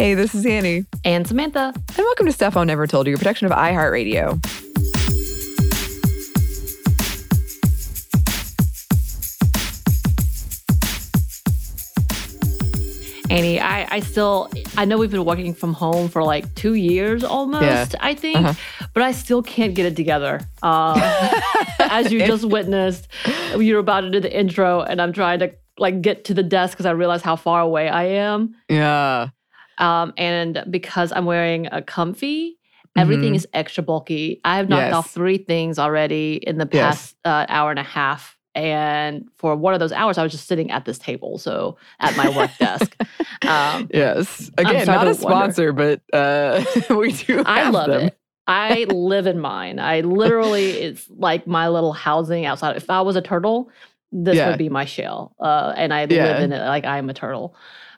Hey, this is Annie. And Samantha. And welcome to Stuff Mom Never Told You, a production of iHeartRadio. Annie, I know we've been working from home for like 2 years almost, yeah. I think, but I still can't get it together. As you just witnessed, you're about to do the intro and I'm trying to like get to the desk because I realize how far away I am. Yeah. And because I'm wearing a comfy, everything is extra bulky. I have knocked off 3 things already in the past hour and a half. And for one of those hours, I was just sitting at this table, so at my work desk. Yes. Again, not a sponsor, but we do have I love them. It. I live in mine. I literally, it's like my little housing outside. If I was a turtle, this would be my shell. And I live in it like I'm a turtle.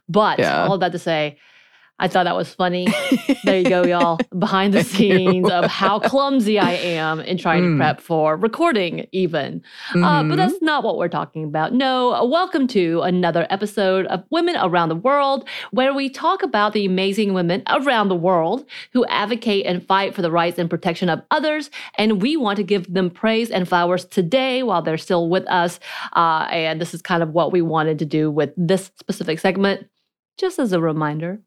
But all that to say, I thought that was funny. There you go, y'all. Behind the scenes of how clumsy I am in trying to prep for recording even. But that's not what we're talking about. No, welcome to another episode of Women Around the World, where we talk about the amazing women around the world who advocate and fight for the rights and protection of others. And we want to give them praise and flowers today while they're still with us. And this is kind of what we wanted to do with this specific segment, just as a reminder.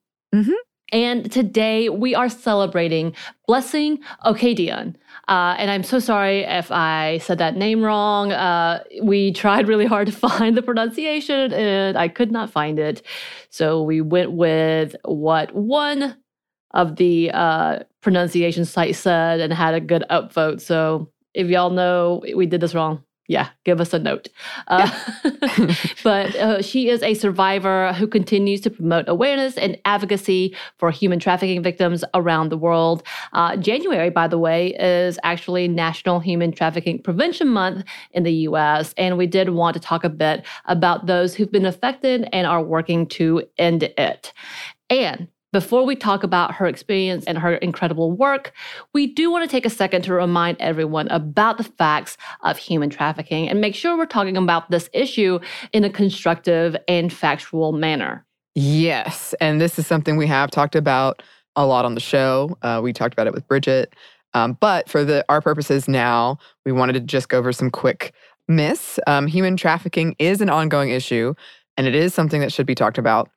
And today we are celebrating Blessing Okoedion. And I'm so sorry if I said that name wrong. We tried really hard to find the pronunciation and I could not find it. So we went with what one of the pronunciation sites said and had a good upvote. So if y'all know we did this wrong, yeah, give us a note. But she is a survivor who continues to promote awareness and advocacy for human trafficking victims around the world. January, by the way, is actually National Human Trafficking Prevention Month in the U.S., and we did want to talk a bit about those who've been affected and are working to end it. And before we talk about her experience and her incredible work, we do want to take a second to remind everyone about the facts of human trafficking and make sure we're talking about this issue in a constructive and factual manner. Yes, and this is something we have talked about a lot on the show. We talked about it with Bridget. But for our purposes now, we wanted to just go over some quick myths. Human trafficking is an ongoing issue, and it is something that should be talked about.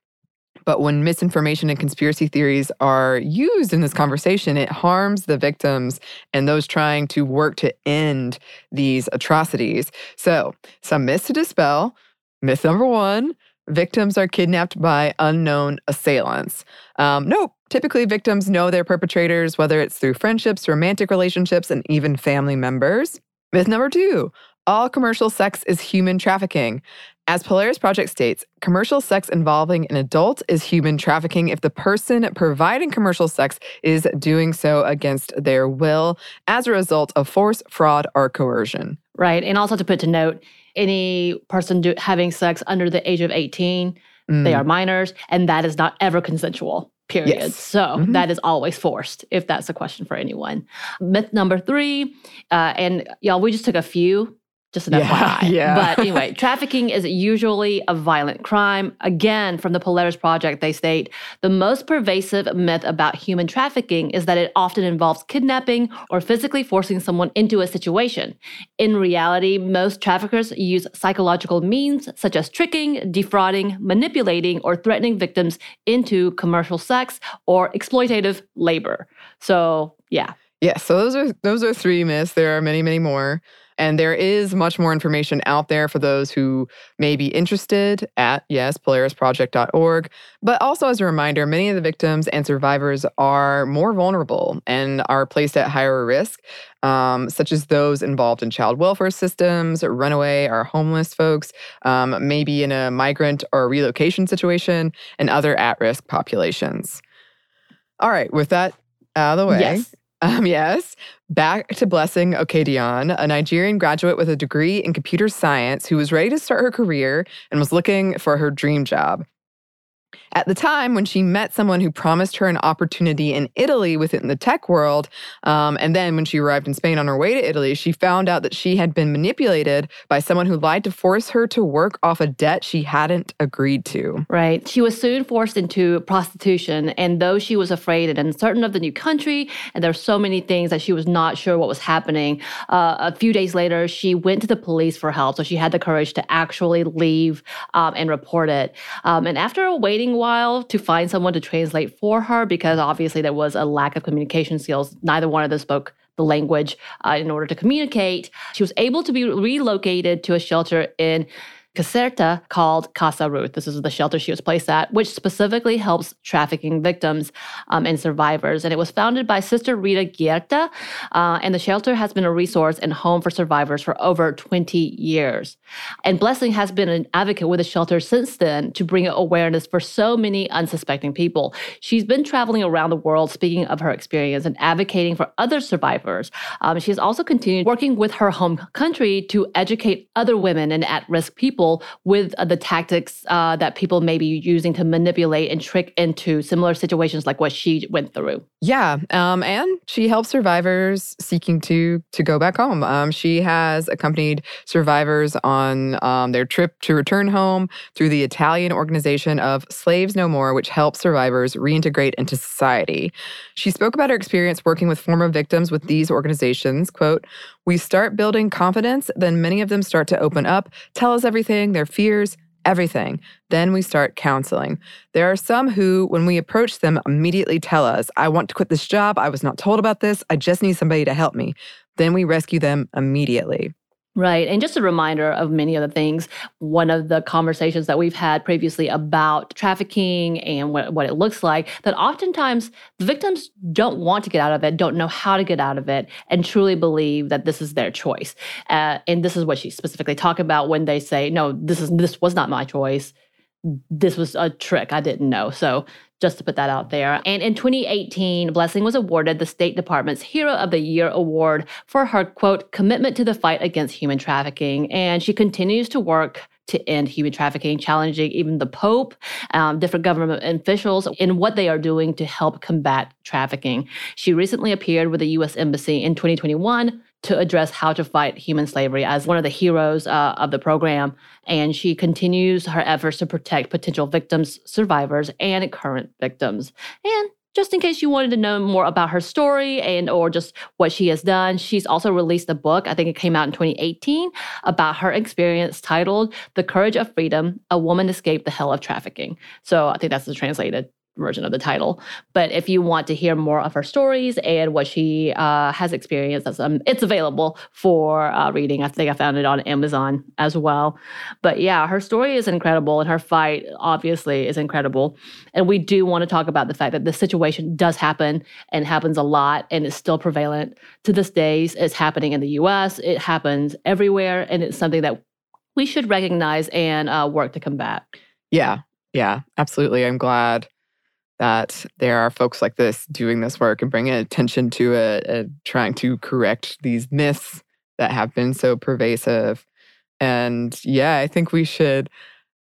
But when misinformation and conspiracy theories are used in this conversation, it harms the victims and those trying to work to end these atrocities. So, some myths to dispel. Myth number 1, victims are kidnapped by unknown assailants. Nope. Typically, victims know their perpetrators, whether it's through friendships, romantic relationships, and even family members. Myth number 2, all commercial sex is human trafficking. As Polaris Project states, commercial sex involving an adult is human trafficking if the person providing commercial sex is doing so against their will as a result of force, fraud, or coercion. Right. And also to put to note, any person having sex under the age of 18, they are minors, and that is not ever consensual. Period. Yes. So that is always forced, if that's a question for anyone. Myth number 3, and y'all, we just took a few. Just an FYI. But anyway, trafficking is usually a violent crime. Again, from the Polaris Project, they state, the most pervasive myth about human trafficking is that it often involves kidnapping or physically forcing someone into a situation. In reality, most traffickers use psychological means such as tricking, defrauding, manipulating, or threatening victims into commercial sex or exploitative labor. So, yeah. Yeah, so those are 3 myths. There are many, many more. And there is much more information out there for those who may be interested at, polarisproject.org. But also as a reminder, many of the victims and survivors are more vulnerable and are placed at higher risk, such as those involved in child welfare systems, runaway or homeless folks, maybe in a migrant or relocation situation, and other at-risk populations. All right, with that out of the way. Yes. Back to Blessing Okoedion, a Nigerian graduate with a degree in computer science who was ready to start her career and was looking for her dream job. At the time, when she met someone who promised her an opportunity in Italy within the tech world, and then when she arrived in Spain on her way to Italy, she found out that she had been manipulated by someone who lied to force her to work off a debt she hadn't agreed to. Right. She was soon forced into prostitution, and though she was afraid and uncertain of the new country, and there were so many things that she was not sure what was happening, a few days later, she went to the police for help, so she had the courage to actually leave and report it. And after waiting while to find someone to translate for her, because obviously there was a lack of communication skills. Neither one of them spoke the language in order to communicate. She was able to be relocated to a shelter in Caserta called Casa Ruth. This is the shelter she was placed at, which specifically helps trafficking victims and survivors. And it was founded by Sister Rita Gierta, and the shelter has been a resource and home for survivors for over 20 years. And Blessing has been an advocate with the shelter since then to bring awareness for so many unsuspecting people. She's been traveling around the world speaking of her experience and advocating for other survivors. She has also continued working with her home country to educate other women and at-risk people with the tactics that people may be using to manipulate and trick into similar situations like what she went through. Yeah, and she helps survivors seeking to go back home. She has accompanied survivors on their trip to return home through the Italian organization of Slaves No More, which helps survivors reintegrate into society. She spoke about her experience working with former victims with these organizations, quote, "We start building confidence, then many of them start to open up, tell us everything, their fears, everything. Then we start counseling. There are some who, when we approach them, immediately tell us, 'I want to quit this job. I was not told about this. I just need somebody to help me.' Then we rescue them immediately." Right. And just a reminder of many other things. One of the conversations that we've had previously about trafficking and what it looks like, that oftentimes the victims don't want to get out of it, don't know how to get out of it, and truly believe that this is their choice. And this is what she specifically talked about when they say, no, this was not my choice. This was a trick. I didn't know. So just to put that out there. And in 2018, Blessing was awarded the State Department's Hero of the Year Award for her, quote, commitment to the fight against human trafficking. And she continues to work to end human trafficking, challenging even the Pope, different government officials, in what they are doing to help combat trafficking. She recently appeared with the U.S. Embassy in 2021 to address how to fight human slavery as one of the heroes of the program. And she continues her efforts to protect potential victims, survivors, and current victims. And just in case you wanted to know more about her story and or just what she has done, she's also released a book, I think it came out in 2018, about her experience titled The Courage of Freedom: A Woman Escaped the Hell of Trafficking. So I think that's the translated version of the title. But if you want to hear more of her stories and what she has experienced, it's available for reading. I think I found it on Amazon as well. But yeah, her story is incredible and her fight obviously is incredible. And we do want to talk about the fact that this situation does happen and happens a lot and is still prevalent to this day. It's happening in the US, it happens everywhere, and it's something that we should recognize and work to combat. Yeah, absolutely. I'm glad that there are folks like this doing this work and bringing attention to it and trying to correct these myths that have been so pervasive. And yeah, I think we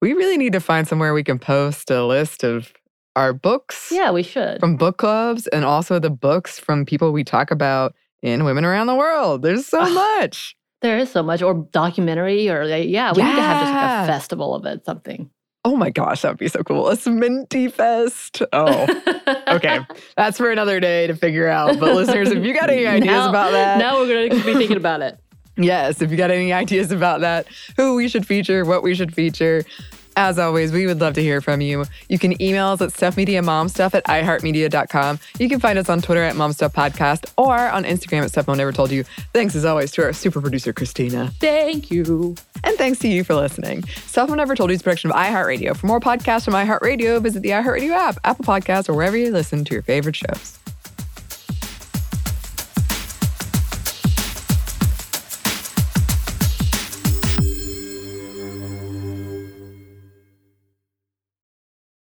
really need to find somewhere we can post a list of our books. Yeah, we should. From book clubs and also the books from people we talk about in Women Around the World. There's so much. There is so much. Or documentary or we need to have just like a festival of it, something. Oh my gosh, that would be so cool. A Sminty Fest. Oh, okay. That's for another day to figure out. But listeners, if you got any ideas about that. Now we're going to be thinking about it. Yes, if you got any ideas about that, who we should feature, what we should feature. As always, we would love to hear from you. You can email us at stuffmediamomstuff@iheartmedia.com. You can find us on Twitter at momstuffpodcast or on Instagram at Stuff Mom Never Told You. Thanks, as always, to our super producer, Christina. Thank you. And thanks to you for listening. Stuff Mom Never Told You is a production of iHeartRadio. For more podcasts from iHeartRadio, visit the iHeartRadio app, Apple Podcasts, or wherever you listen to your favorite shows.